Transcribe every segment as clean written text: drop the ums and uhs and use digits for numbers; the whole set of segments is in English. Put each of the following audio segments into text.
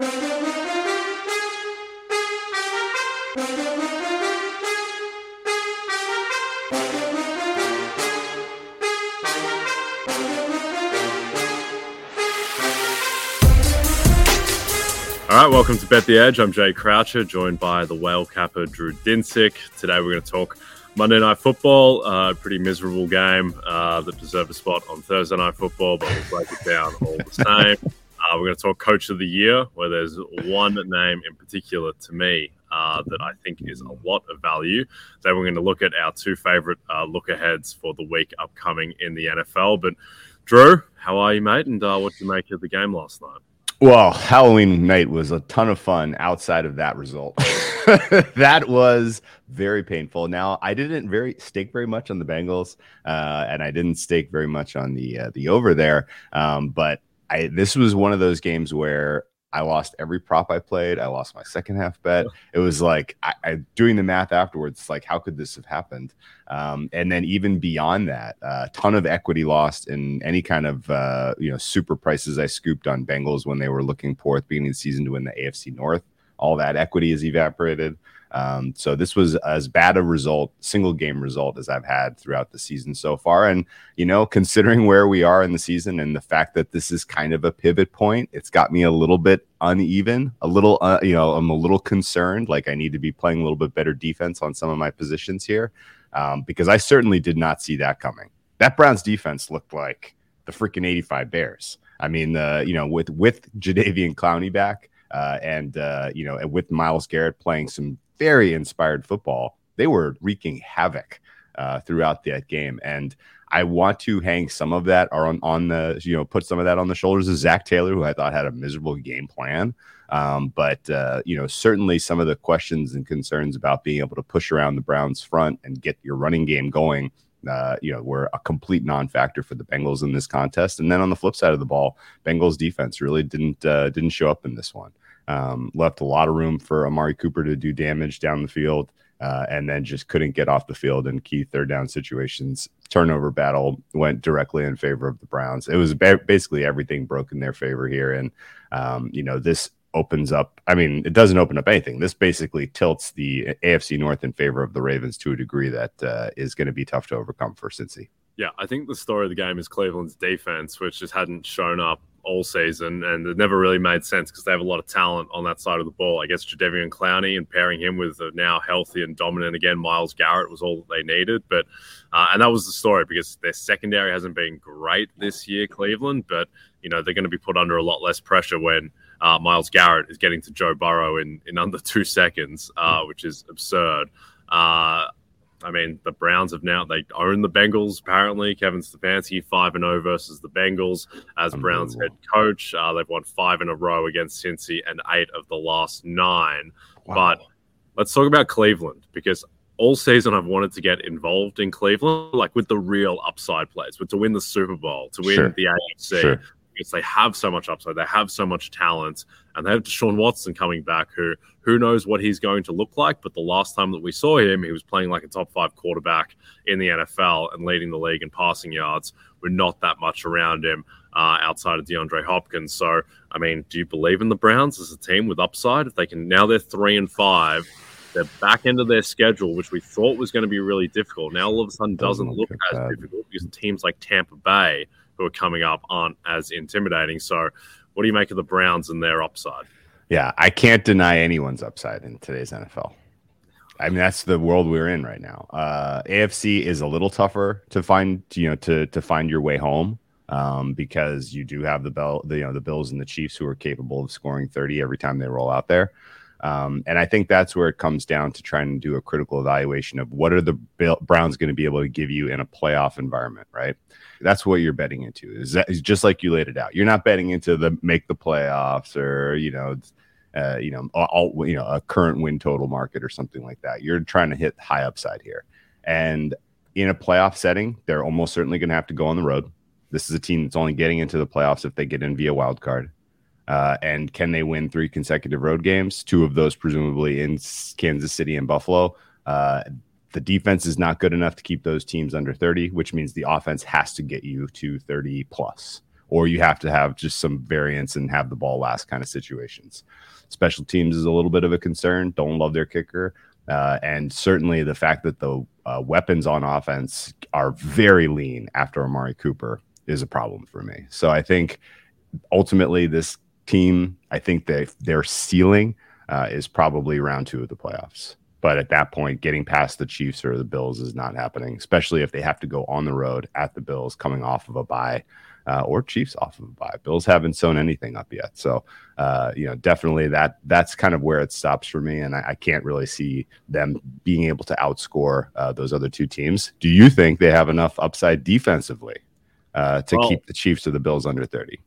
All right, welcome to Bet the Edge. I'm Jay Croucher, joined by the whale capper Drew Dinsick. Today we're going to talk Monday Night Football, a pretty miserable game that deserved a spot on Thursday Night Football, but we'll break it down all the same. We're going to talk Coach of the Year, where there's one name in particular to me that I think is a lot of value. Then we're going to look at our two favorite look-aheads for the week upcoming in the NFL. But Drew, how are you, mate? And what did you make of the game last night? Well, Halloween night was a ton of fun outside of that result. That was very painful. Now, I didn't stake very much on the Bengals, and I didn't stake very much on the over there. But this was one of those games where I lost every prop I played. I lost my second half bet. It was like doing the math afterwards, like, how could this have happened? And then even beyond that, a ton of equity lost in any kind of super prices I scooped on Bengals when they were looking poor at the beginning of the season to win the AFC North. All that equity is evaporated. So this was as bad a single game result as I've had throughout the season so far. And, considering where we are in the season and the fact that this is kind of a pivot point, it's got me a little bit uneven, I'm a little concerned. Like, I need to be playing a little bit better defense on some of my positions here, because I certainly did not see that coming. That Browns defense looked like the freaking 85 Bears. I mean, with Jadeveon Clowney back, and with Myles Garrett playing some very inspired football, they were wreaking havoc throughout that game. And I want to hang some of that put some of that on the shoulders of Zach Taylor, who I thought had a miserable game plan. But certainly some of the questions and concerns about being able to push around the Browns front and get your running game going, were a complete non-factor for the Bengals in this contest. And then on the flip side of the ball, Bengals defense really didn't show up in this one. Left a lot of room for Amari Cooper to do damage down the field, and then just couldn't get off the field in key third down situations. Turnover battle went directly in favor of the Browns. It was basically everything broke in their favor here. And, this opens up. I mean, it doesn't open up anything. This basically tilts the AFC North in favor of the Ravens to a degree that is going to be tough to overcome for Cincy. Yeah, I think the story of the game is Cleveland's defense, which just hadn't shown up all season, and it never really made sense because they have a lot of talent on that side of the ball. I guess Jadeveon Clowney and pairing him with the now healthy and dominant again Myles Garrett was all that they needed. But and that was the story, because their secondary hasn't been great this year, Cleveland, but they're going to be put under a lot less pressure when Myles Garrett is getting to Joe Burrow in under 2 seconds, which is absurd. I mean, the Browns have now, they own the Bengals, apparently. Kevin Stefanski, 5-0 versus the Bengals as Browns head coach. They've won 5 in a row against Cincy and 8 of the last 9. Wow. But let's talk about Cleveland, because all season I've wanted to get involved in Cleveland, like with the real upside plays, but to win the Super Bowl, to win the AFC. Sure. Because they have so much upside, they have so much talent, and they have Deshaun Watson coming back, who knows what he's going to look like. But the last time that we saw him, he was playing like a top 5 quarterback in the NFL and leading the league in passing yards. We're not that much around him outside of DeAndre Hopkins. So, I mean, do you believe in the Browns as a team with upside? If they can, now they're 3-5. The back end of their schedule, which we thought was going to be really difficult, now all of a sudden doesn't look as difficult because teams like Tampa Bay who are coming up aren't as intimidating. So What do you make of the Browns and their upside? Yeah, I can't deny anyone's upside in today's NFL. I mean, that's the world we're in right now. AFC is a little tougher to find, to find your way home, because you do have the Bills and the Chiefs, who are capable of scoring 30 every time they roll out there. And I think that's where it comes down to trying to do a critical evaluation of what are the Browns going to be able to give you in a playoff environment, right? That's what you're betting into. Is just like you laid it out. You're not betting into the make the playoffs or, a current win total market or something like that. You're trying to hit high upside here. And in a playoff setting, they're almost certainly going to have to go on the road. This is a team that's only getting into the playoffs if they get in via wild card. And can they win 3 consecutive road games? 2 of those presumably in Kansas City and Buffalo. The defense is not good enough to keep those teams under 30, which means the offense has to get you to 30 plus, or you have to have just some variance and have the ball last kind of situations. Special teams is a little bit of a concern. Don't love their kicker. And certainly the fact that the weapons on offense are very lean after Amari Cooper is a problem for me. So I think ultimately this team, I think their ceiling is probably round 2 of the playoffs. But at that point, getting past the Chiefs or the Bills is not happening, especially if they have to go on the road at the Bills coming off of a bye, or Chiefs off of a bye. Bills haven't sewn anything up yet. So, definitely that's kind of where it stops for me. And I can't really see them being able to outscore those other 2 teams. Do you think they have enough upside defensively to keep the Chiefs or the Bills under 30?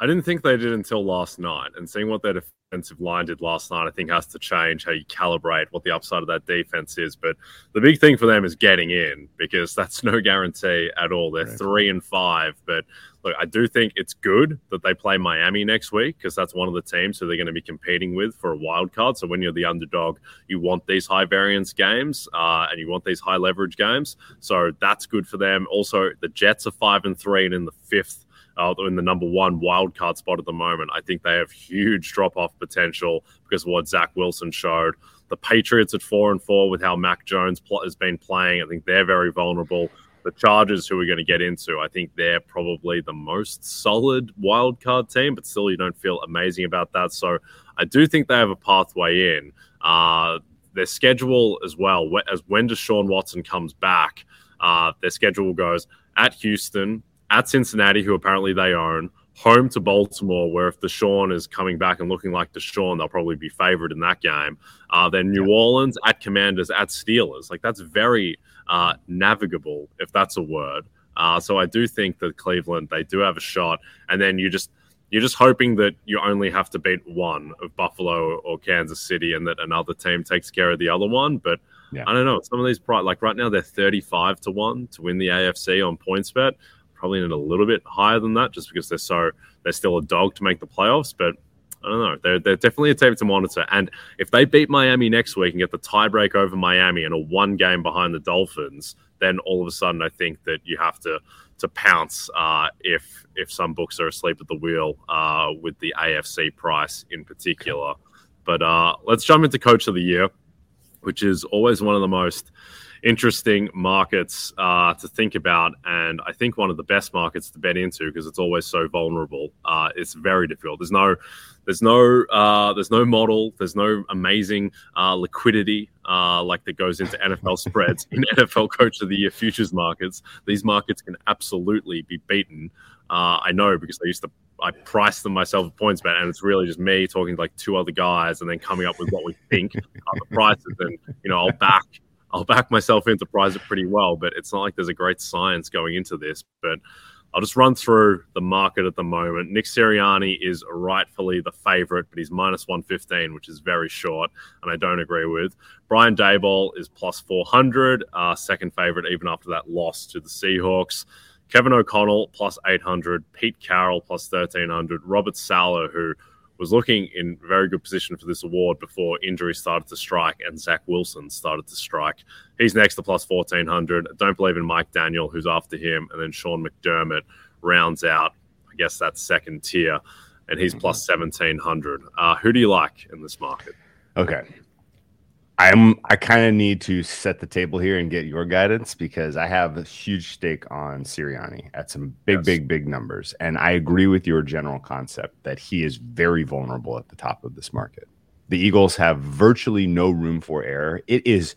I didn't think they did until last night, and seeing what their defensive line did last night, I think has to change how you calibrate what the upside of that defense is. But the big thing for them is getting in, because that's no guarantee at all. They're right. 3-5, but look, I do think it's good that they play Miami next week, because that's one of the teams who they're going to be competing with for a wild card. So when you're the underdog, you want these high variance games and you want these high leverage games. So that's good for them. Also, the Jets are 5-3 and in the 5th. In the number 1 wild card spot at the moment. I think they have huge drop-off potential because of what Zach Wilson showed. The Patriots at 4-4 with how Mac Jones has been playing, I think they're very vulnerable. The Chargers, who we're going to get into, I think they're probably the most solid wild card team, but still you don't feel amazing about that. So I do think they have a pathway in. Their schedule as well, as when Deshaun Watson comes back, their schedule goes at Houston, at Cincinnati, who apparently they own, home to Baltimore, where if Deshaun is coming back and looking like Deshaun, they'll probably be favored in that game. Then New Orleans, at Commanders, at Steelers. Like, that's very navigable, if that's a word. So I do think that Cleveland, they do have a shot. And then you're just hoping that you only have to beat one of Buffalo or Kansas City and that another team takes care of the other one. But I don't know. Some of these, like right now, they're 35-1 to win the AFC on PointsBet. Probably in a little bit higher than that, just because they're still a dog to make the playoffs. But I don't know. They're definitely a team to monitor. And if they beat Miami next week and get the tiebreak over Miami and a 1 game behind the Dolphins, then all of a sudden I think that you have to pounce if some books are asleep at the wheel with the AFC price in particular. But let's jump into Coach of the Year, which is always one of the most interesting markets to think about, and I think one of the best markets to bet into because it's always so vulnerable. It's very difficult. There's no model. There's no amazing liquidity like that goes into NFL spreads in NFL Coach of the Year futures markets. These markets can absolutely be beaten. I know because I priced them myself at PointsBet, and it's really just me talking to like 2 other guys and then coming up with what we think are the prices, and I'll back myself into prize it pretty well, but it's not like there's a great science going into this. But I'll just run through the market at the moment. Nick Sirianni is rightfully the favorite, but he's -115, which is very short, and I don't agree with. Brian Daboll is +400, second favorite even after that loss to the Seahawks. Kevin O'Connell, +800. Pete Carroll, +1300. Robert Saleh, who was looking in very good position for this award before injury started to strike and Zach Wilson started to strike. He's next to +1400. I don't believe in Mike Daniel, who's after him. And then Sean McDermott rounds out, I guess, that second tier. And he's +1700. Who do you like in this market? Okay. I kind of need to set the table here and get your guidance, because I have a huge stake on Sirianni at some big numbers. And I agree with your general concept that he is very vulnerable at the top of this market. The Eagles have virtually no room for error. It is,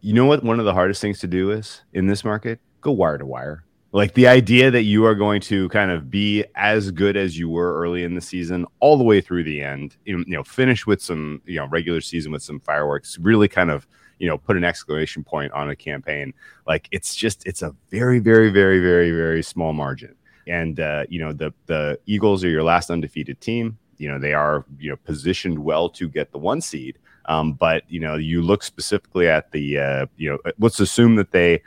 you know what one of the hardest things to do is in this market? Go wire to wire. Like, the idea that you are going to kind of be as good as you were early in the season all the way through the end, finish with some, regular season with some fireworks, really kind of, put an exclamation point on a campaign. Like, it's a very, very, very, very, very small margin. And, the Eagles are your last undefeated team. They are, positioned well to get the one seed. But, you look specifically at the, let's assume that they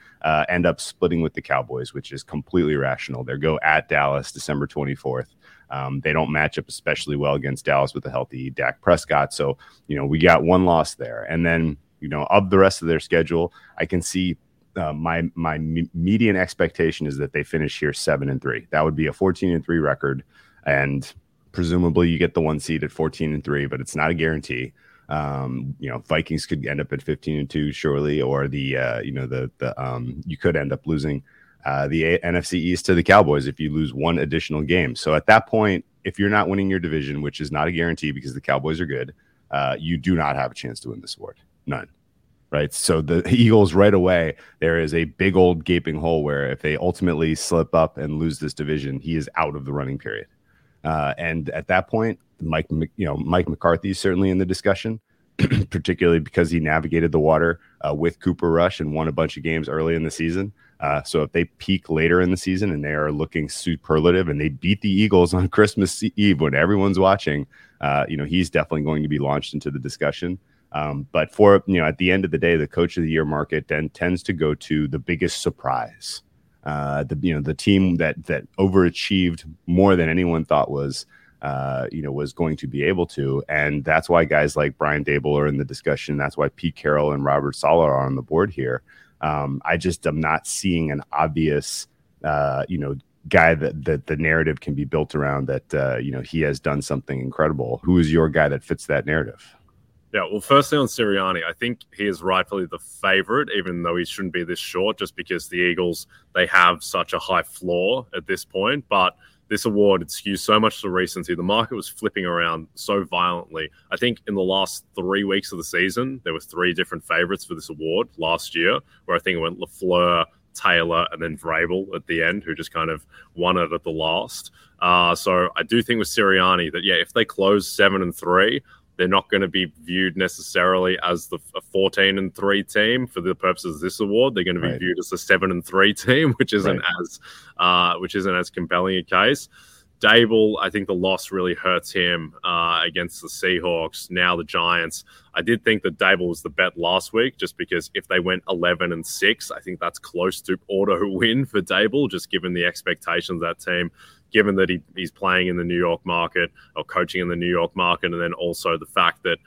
end up splitting with the Cowboys, which is completely rational. They go at Dallas December 24th. They don't match up especially well against Dallas with a healthy Dak Prescott. So, we got one loss there. And then, of the rest of their schedule, I can see my median expectation is that they finish here 7-3. That would be a 14-3 record. And presumably you get the one seed at 14-3, but it's not a guarantee. Vikings could end up at 15-2 surely, or you could end up losing the NFC East to the Cowboys if you lose one additional game. So at that point, if you're not winning your division, which is not a guarantee because the Cowboys are good, you do not have a chance to win this award. None. Right. So the Eagles right away, there is a big old gaping hole where if they ultimately slip up and lose this division, he is out of the running period. And at that point, Mike McCarthy is certainly in the discussion, particularly because he navigated the water with Cooper Rush and won a bunch of games early in the season. So if they peak later in the season and they are looking superlative and they beat the Eagles on Christmas Eve when everyone's watching, he's definitely going to be launched into the discussion. But for, at the end of the day, the Coach of the Year market then tends to go to the biggest surprise. The team that overachieved more than anyone thought was going to be able to. And that's why guys like Brian Dable are in the discussion. That's why Pete Carroll and Robert Saleh are on the board here. I just am not seeing an obvious, guy that the narrative can be built around that, he has done something incredible. Who is your guy that fits that narrative? Yeah, well, firstly on Sirianni, I think he is rightfully the favorite, even though he shouldn't be this short, just because the Eagles, they have such a high floor at this point. But this award, it skews so much to recency. The market was flipping around so violently. I think in the last 3 weeks of the season, there were three different favorites for this award last year, where I think it went LaFleur, Taylor, and then Vrabel at the end, who just kind of won it at the last. So I do think with Sirianni that, if they close 7-3, they're not going to be viewed necessarily as a 14-3 team for the purposes of this award. They're going to be viewed as a 7-3 team, which isn't as compelling a case. Dable, I think the loss really hurts him against the Seahawks. Now the Giants. I did think that Dable was the bet last week, just because if they went 11-6, I think that's close to auto win for Dable, just given the expectations of that team, given that he's playing in the New York market or coaching in the New York market. And then also the fact that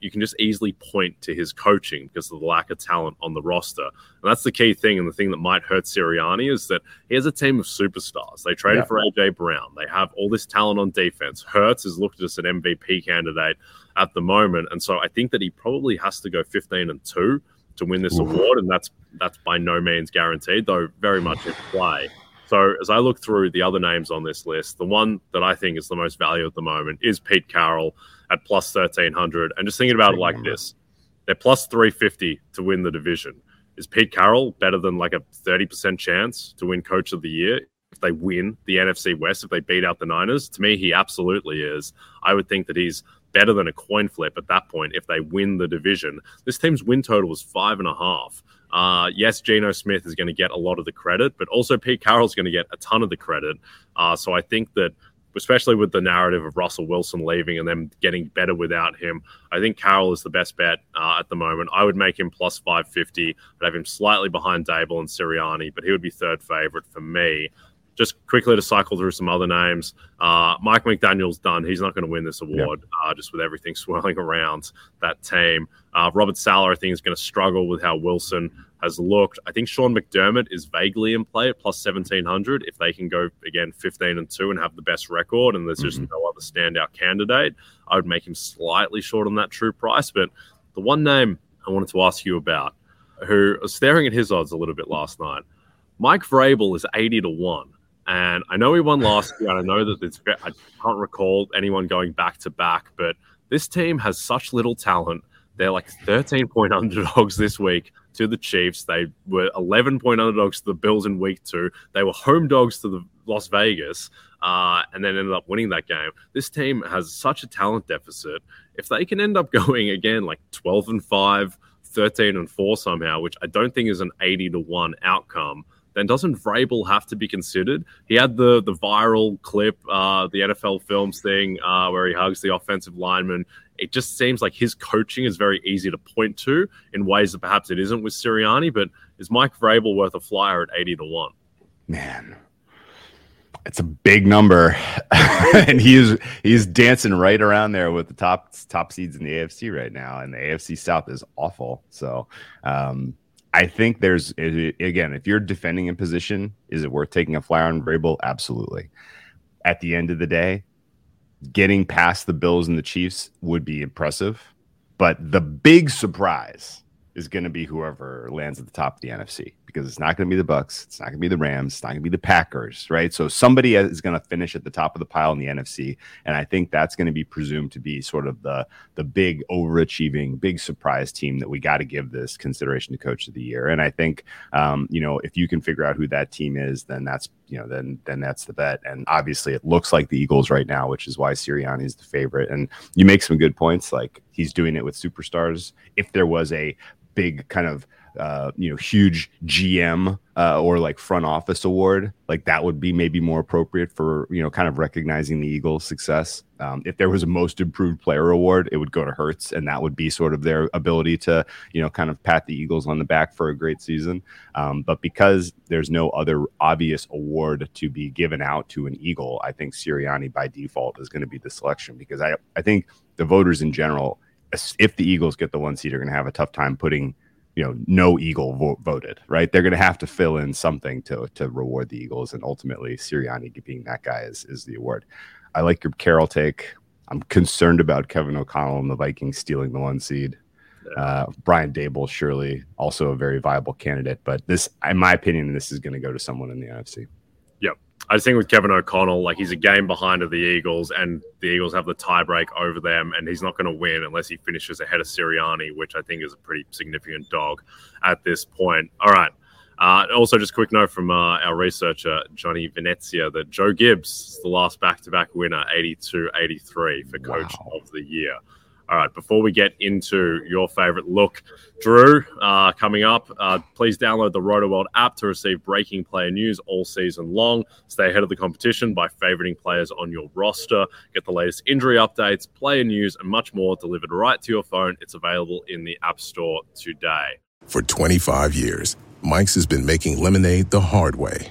you can just easily point to his coaching because of the lack of talent on the roster. And that's the key thing. And the thing that might hurt Sirianni is that he has a team of superstars. They traded for A.J. Brown. They have all this talent on defense. Hurts is looked at as an MVP candidate at the moment. And so I think that he probably has to go 15-2 to win this award. And that's by no means guaranteed, though very much in play. So as I look through the other names on this list, the one that I think is the most value at the moment is Pete Carroll at plus 1,300. And just thinking about it like this, they're plus 350 to win the division. Is Pete Carroll better than like a 30% chance to win Coach of the Year? If they win the NFC West, if they beat out the Niners, to me, he absolutely is. I would think that he's better than a coin flip at that point if they win the division. This team's win total was 5.5. Yes, Geno Smith is going to get a lot of the credit, but also Pete Carroll's going to get a ton of the credit. So I think that, especially with the narrative of Russell Wilson leaving and them getting better without him, I think Carroll is the best bet at the moment. I would make him plus 550. I'd have him slightly behind Dable and Sirianni, but he would be third favorite for me. Just quickly to cycle through some other names, Mike McDaniel's done. He's not going to win this award, just with everything swirling around that team. Robert Saleh, I think, is going to struggle with how Wilson has looked. I think Sean McDermott is vaguely in play at plus 1,700. If they can go, again, 15-2 and have the best record, and there's just no other standout candidate, I would make him slightly short on that true price. But The one name I wanted to ask you about, who was staring at his odds a little bit last night, Mike Vrabel is 80-1. And I know he won last year, and I know that I can't recall anyone going back-to-back, but this team has such little talent. They're like 13-point underdogs this week to the Chiefs. They were 11-point underdogs to the Bills in week two. They were home dogs to the Las Vegas, and then ended up winning that game. This team has such a talent deficit. If they can end up going, again, like 12-5, 13-4 somehow, which I don't think is an 80-1 outcome, then doesn't Vrabel have to be considered? He had the viral clip, the NFL Films thing, where he hugs the offensive lineman. It just seems like his coaching is very easy to point to in ways that perhaps it isn't with Sirianni, but is Mike Vrabel worth a flyer at 80-1? Man, it's a big number. And he's dancing right around there with the top seeds in the AFC right now. And the AFC South is awful. So, I think there's, again, if you're defending a position, is it worth taking a flyer on Vrabel? Absolutely. At the end of the day, getting past the Bills and the Chiefs would be impressive. But the big surprise is going to be whoever lands at the top of the NFC, because it's not going to be the Bucks, it's not going to be the Rams, it's not going to be the Packers, right? So somebody is going to finish at the top of the pile in the NFC, and I think that's going to be presumed to be sort of the big overachieving, big surprise team that we got to give this consideration to Coach of the Year. And I think, if you can figure out who that team is, then that's, then that's the bet. And obviously it looks like the Eagles right now, which is why Sirianni is the favorite. And you make some good points, like he's doing it with superstars. If there was a big kind of huge GM or like front office award, like that would be maybe more appropriate for kind of recognizing the Eagles' success. If there was a most improved player award, it would go to Hurts, and that would be sort of their ability to kind of pat the Eagles on the back for a great season. But because there's no other obvious award to be given out to an Eagle, I think Sirianni by default is going to be the selection, because I think the voters in general, if the Eagles get the one seed, are going to have a tough time putting no Eagle voted, right? They're going to have to fill in something to reward the Eagles, and ultimately Sirianni being that guy is the award. I like your Carroll take. I'm concerned about Kevin O'Connell and the Vikings stealing the one seed. Brian Daboll, surely also a very viable candidate, but this, in my opinion, this is going to go to someone in the NFC. Yep. I just think with Kevin O'Connell, like, he's a game behind of the Eagles, and the Eagles have the tiebreak over them, and he's not going to win unless he finishes ahead of Sirianni, which I think is a pretty significant dog at this point. All right. Also, just a quick note from our researcher, Johnny Venezia, that Joe Gibbs is the last back-to-back winner, 82-83 for Coach of the Year. All right, before we get into your favorite look, Drew, coming up, please download the RotoWorld app to receive breaking player news all season long. Stay ahead of the competition by favoriting players on your roster. Get the latest injury updates, player news, and much more delivered right to your phone. It's available in the App Store today. For 25 years, Mike's has been making lemonade the hard way.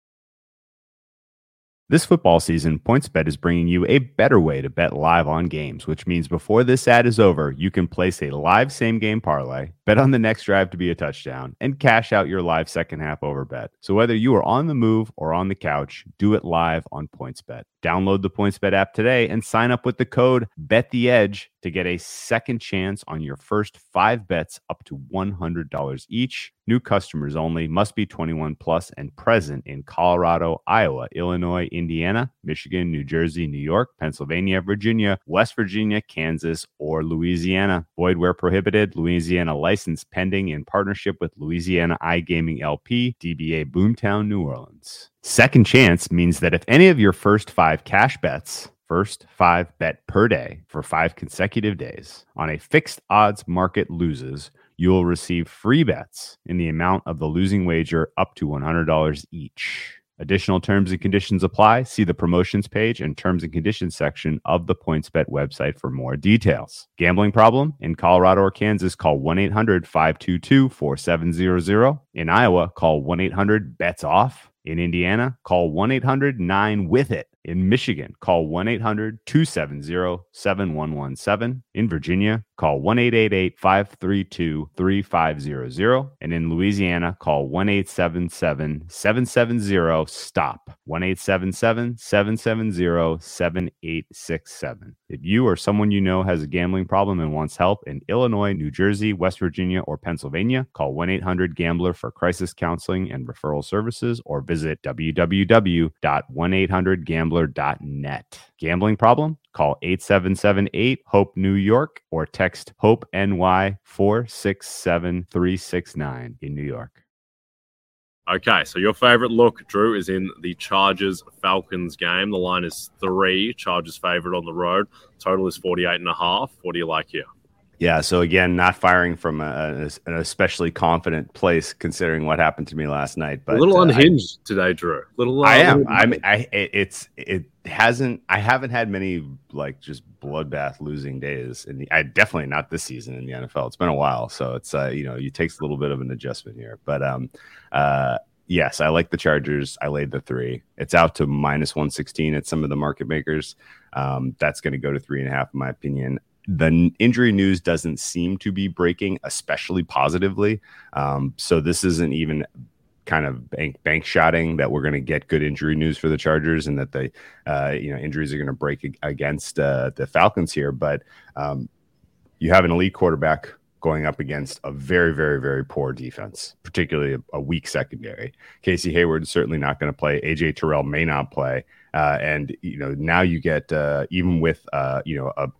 This football season, PointsBet is bringing you a better way to bet live on games, which means before this ad is over, you can place a live same-game parlay, Bet on the next drive to be a touchdown and cash out your live second half over bet. So whether you are on the move or on the couch, do it live on PointsBet. Download the PointsBet app today and sign up with the code BETTHEEDGE to get a second chance on your first 5 bets up to $100 each. New customers only. Must be 21 plus and present in Colorado, Iowa, Illinois, Indiana, Michigan, New Jersey, New York, Pennsylvania, Virginia, West Virginia, Kansas, or Louisiana. Void where prohibited. Louisiana license pending in partnership with Louisiana iGaming LP, DBA Boomtown, New Orleans. Second chance means that if any of your first 5 cash bets, first 5 bet per day for 5 consecutive days on a fixed odds market loses, you will receive free bets in the amount of the losing wager up to $100 each. Additional terms and conditions apply. See the promotions page and terms and conditions section of the PointsBet website for more details. Gambling problem? In Colorado or Kansas, call 1-800-522-4700. In Iowa, call 1-800-BETS-OFF. In Indiana, call 1-800-9-WITH-IT. In Michigan, call 1-800-270-7117. In Virginia, call 1-888-532-3500. And in Louisiana, call 1-877-770-STOP. 1-877-770-7867. If you or someone you know has a gambling problem and wants help in Illinois, New Jersey, West Virginia, or Pennsylvania, call 1-800-GAMBLER for crisis counseling and referral services or visit www.1800GAMBLER.com. Gambler.net. Gambling problem? Call 877-8-HOPE-NEW-YORK or text HOPE-NY-467-369 in New York. Okay, so your favorite look, Drew, is in the Chargers-Falcons game. The line is 3. Chargers favorite on the road. Total is 48.5. What do you like here? Yeah, so again, not firing from an especially confident place considering what happened to me last night. But a little unhinged today, Drew. A little. I am. I haven't had many like just bloodbath losing days, and I definitely not this season in the NFL. It's been a while, so it's it takes a little bit of an adjustment here. But yes, I like the Chargers. I laid the 3. It's out to -116 at some of the market makers. That's going to go to 3.5 in my opinion. The injury news doesn't seem to be breaking, especially positively. So this isn't even kind of bank shotting that we're going to get good injury news for the Chargers and that the injuries are going to break against the Falcons here. But you have an elite quarterback going up against a very, very, very poor defense, particularly a weak secondary. Casey Hayward is certainly not going to play. AJ Terrell may not play. And, now you get even with, a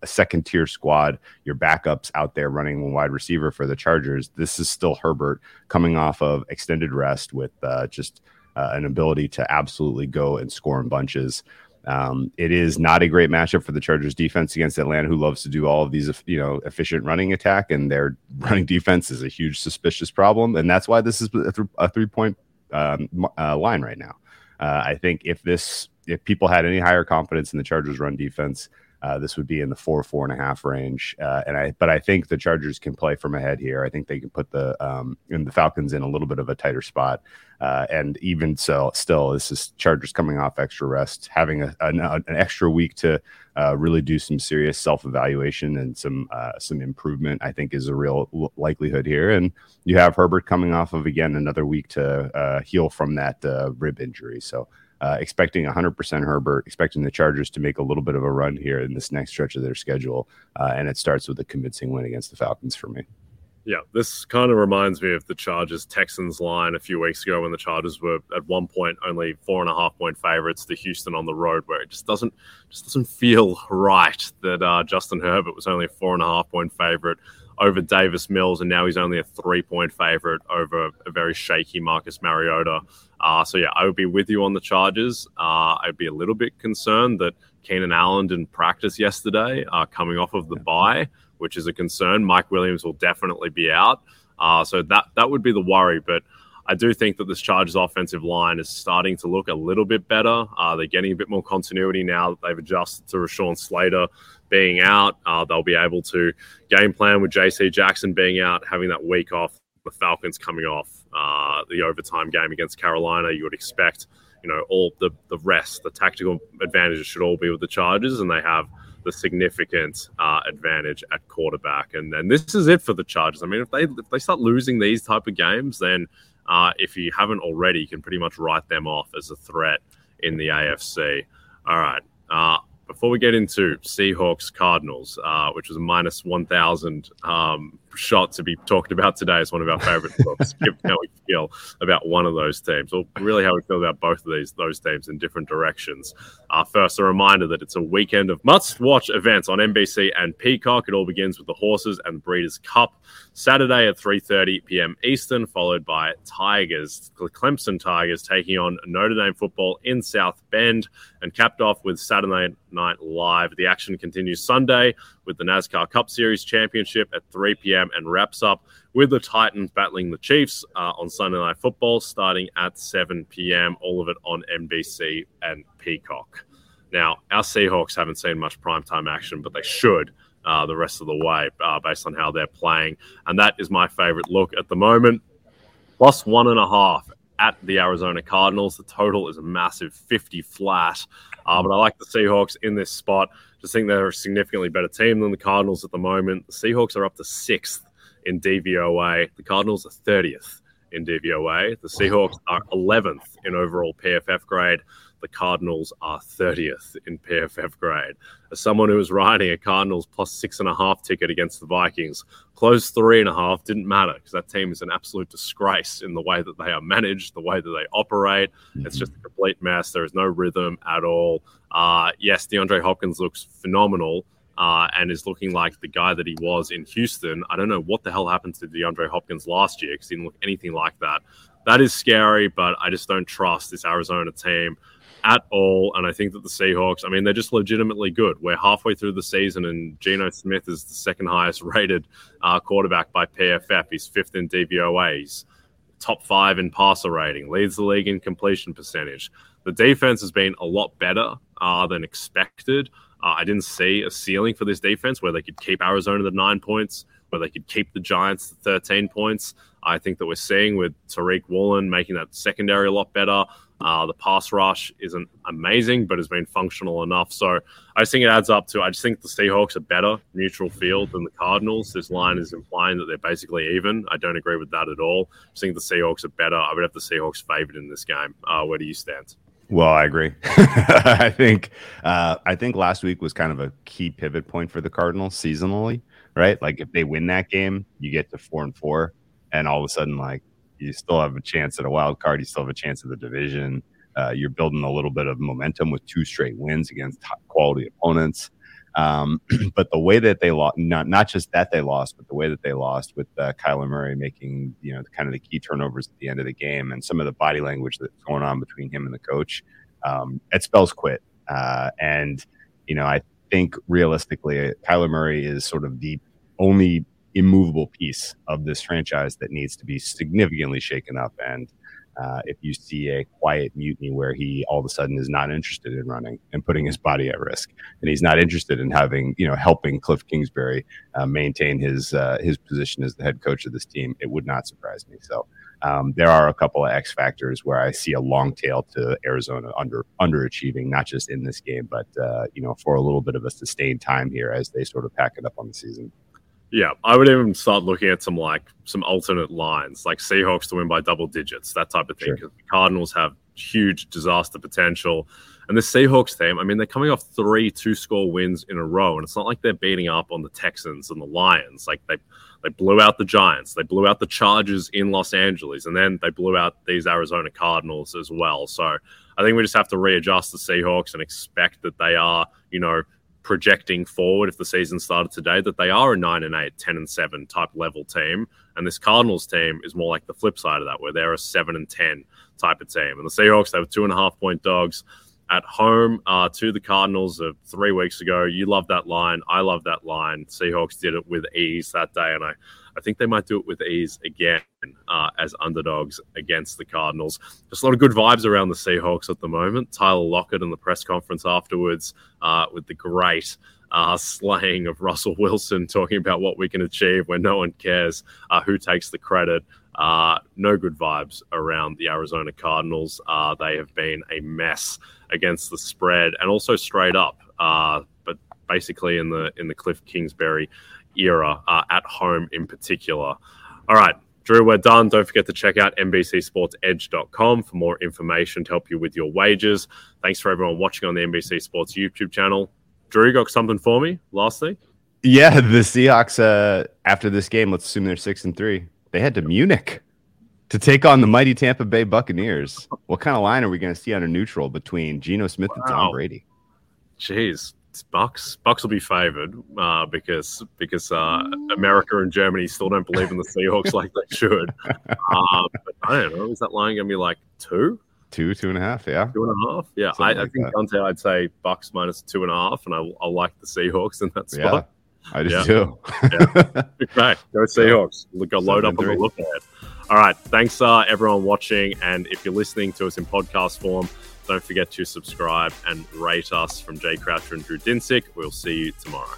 second tier squad, your backups out there running wide receiver for the Chargers. This is still Herbert coming off of extended rest with just an ability to absolutely go and score in bunches. It is not a great matchup for the Chargers defense against Atlanta, who loves to do all of these, efficient running attack, and their running defense is a huge suspicious problem. And that's why this is a 3-point line right now. I think if people had any higher confidence in the Chargers run defense, this would be in the 4.5 range. But I think the Chargers can play from ahead here. I think they can put the Falcons in a little bit of a tighter spot. And even so, still, this is Chargers coming off extra rest, having an extra week to really do some serious self-evaluation and some improvement, I think, is a real likelihood here. And you have Herbert coming off of, again, another week to heal from that rib injury. So, expecting 100% Herbert, expecting the Chargers to make a little bit of a run here in this next stretch of their schedule. And it starts with a convincing win against the Falcons for me. Yeah, this kind of reminds me of the Chargers-Texans line a few weeks ago when the Chargers were at one point only 4.5-point favorites to Houston on the road, where it just doesn't feel right that Justin Herbert was only a 4.5-point favorite over Davis Mills, and now he's only a 3-point favorite over a very shaky Marcus Mariota. So, I would be with you on the Chargers. I'd be a little bit concerned that Keenan Allen didn't practice yesterday coming off of the bye, which is a concern. Mike Williams will definitely be out. So that would be the worry. But I do think that this Chargers offensive line is starting to look a little bit better. They're getting a bit more continuity now that they've adjusted to Rashawn Slater being out. They'll be able to game plan with J.C. Jackson being out, having that week off, the Falcons coming off the overtime game against Carolina. You would expect all the rest, the tactical advantages should all be with the Chargers, and they have the significant advantage at quarterback. And then this is it for the Chargers. I mean, if they start losing these type of games, then if you haven't already, you can pretty much write them off as a threat in the AFC. All right. Before we get into Seahawks-Cardinals, which was a minus 1,000 shot to be talked about today, is one of our favorite books, given how we feel about one of those teams, or really how we feel about both of those teams in different directions. First, a reminder that it's a weekend of must-watch events on NBC and Peacock. It all begins with the Horses and Breeders' Cup, Saturday at 3:30 p.m. Eastern, followed by Clemson Tigers taking on Notre Dame football in South Bend, and capped off with Saturday Night Live. The action continues Sunday with the NASCAR Cup Series Championship at 3 p.m. and wraps up with the Titans battling the Chiefs on Sunday Night Football starting at 7 p.m. All of it on NBC and Peacock. Now, our Seahawks haven't seen much primetime action, but they should the rest of the way based on how they're playing. And that is my favorite look at the moment. Plus 1.5 at the Arizona Cardinals. The total is a massive 50 flat. But I like the Seahawks in this spot. Just think they're a significantly better team than the Cardinals at the moment. The Seahawks are up to 6th in DVOA. The Cardinals are 30th in DVOA. The Seahawks are 11th in overall PFF grade. The Cardinals are 30th in PFF grade. As someone who was riding a Cardinals plus 6.5 ticket against the Vikings, closed 3.5, didn't matter because that team is an absolute disgrace in the way that they are managed, the way that they operate. It's just a complete mess. There is no rhythm at all. Yes, DeAndre Hopkins looks phenomenal and is looking like the guy that he was in Houston. I don't know what the hell happened to DeAndre Hopkins last year because he didn't look anything like that. That is scary, but I just don't trust this Arizona team at all. And I think that the Seahawks, I mean, they're just legitimately good. We're halfway through the season and Geno Smith is the second highest rated quarterback by PFF. He's 5th in DVOA. He's top 5 in passer rating, leads the league in completion percentage. The defense has been a lot better than expected. I didn't see a ceiling for this defense where they could keep Arizona to 9 points, where they could keep the Giants to 13 points. I think that we're seeing with Tariq Woolen making that secondary a lot better. The pass rush isn't amazing, but has been functional enough. So I just think it adds up to, I just think the Seahawks are better neutral field than the Cardinals. This line is implying that they're basically even. I don't agree with that at all. I just think the Seahawks are better. I would have the Seahawks favored in this game. Where do you stand? Well, I agree. I think last week was kind of a key pivot point for the Cardinals seasonally, right? Like if they win that game, you get to 4-4 and all of a sudden, like, you still have a chance at a wild card. You still have a chance at the division. You're building a little bit of momentum with 2 straight wins against top quality opponents. But the way that they lost, not just that they lost, but the way that they lost with Kyler Murray making, you know, kind of the key turnovers at the end of the game and some of the body language that's going on between him and the coach, it spells quit. And, you know, I think realistically, Kyler Murray is sort of the only immovable piece of this franchise that needs to be significantly shaken up. And if you see a quiet mutiny where he all of a sudden is not interested in running and putting his body at risk, and he's not interested in having, you know, helping Cliff Kingsbury maintain his position as the head coach of this team, it would not surprise me. So there are a couple of X factors where I see a long tail to Arizona underachieving, not just in this game, but, you know, for a little bit of a sustained time here as they sort of pack it up on the season. Yeah, I would even start looking at some alternate lines, like Seahawks to win by double digits, that type of thing. Sure. 'Cause the Cardinals have huge disaster potential. And the Seahawks team, I mean, they're coming off 3 two-score wins in a row, and it's not like they're beating up on the Texans and the Lions. Like they blew out the Giants, they blew out the Chargers in Los Angeles, and then they blew out these Arizona Cardinals as well. So I think we just have to readjust the Seahawks and expect that they are, you know, projecting forward, if the season started today, that they are a 9-8, 10-7 type level team. And this Cardinals team is more like the flip side of that, where they're a 7-10 type of team. And the Seahawks, they were 2.5-point dogs at home to the Cardinals of 3 weeks ago. You love that line. I love that line. Seahawks did it with ease that day. And I think they might do it with ease again as underdogs against the Cardinals. Just a lot of good vibes around the Seahawks at the moment. Tyler Lockett in the press conference afterwards with the great slaying of Russell Wilson, talking about what we can achieve when no one cares who takes the credit. No good vibes around the Arizona Cardinals. They have been a mess against the spread and also straight up. But basically in the Cliff Kingsbury era, at home in particular. All right, Drew, we're done. Don't forget to check out NBCSportsEdge.com for more information to help you with your wagers. Thanks for everyone watching on the NBC Sports YouTube channel. Drew, got something for me? Lastly? Yeah, the Seahawks, after this game, let's assume they're 6-3. They head to Munich to take on the mighty Tampa Bay Buccaneers. What kind of line are we going to see on a neutral between Geno Smith and Tom Brady? Jeez. Bucks will be favored because America and Germany still don't believe in the Seahawks like they should. But I don't know. Is that line going to be like 2? 2.5, yeah. 2.5, yeah. I think Dante, I'd say Bucks minus 2.5, and I like the Seahawks in that spot. Yeah, I do too. Yeah. Okay, go Seahawks. Go load up on the look ahead. All right, thanks everyone watching, and if you're listening to us in podcast form, don't forget to subscribe and rate us. From Jay Croucher and Drew Dinsick, we'll see you tomorrow.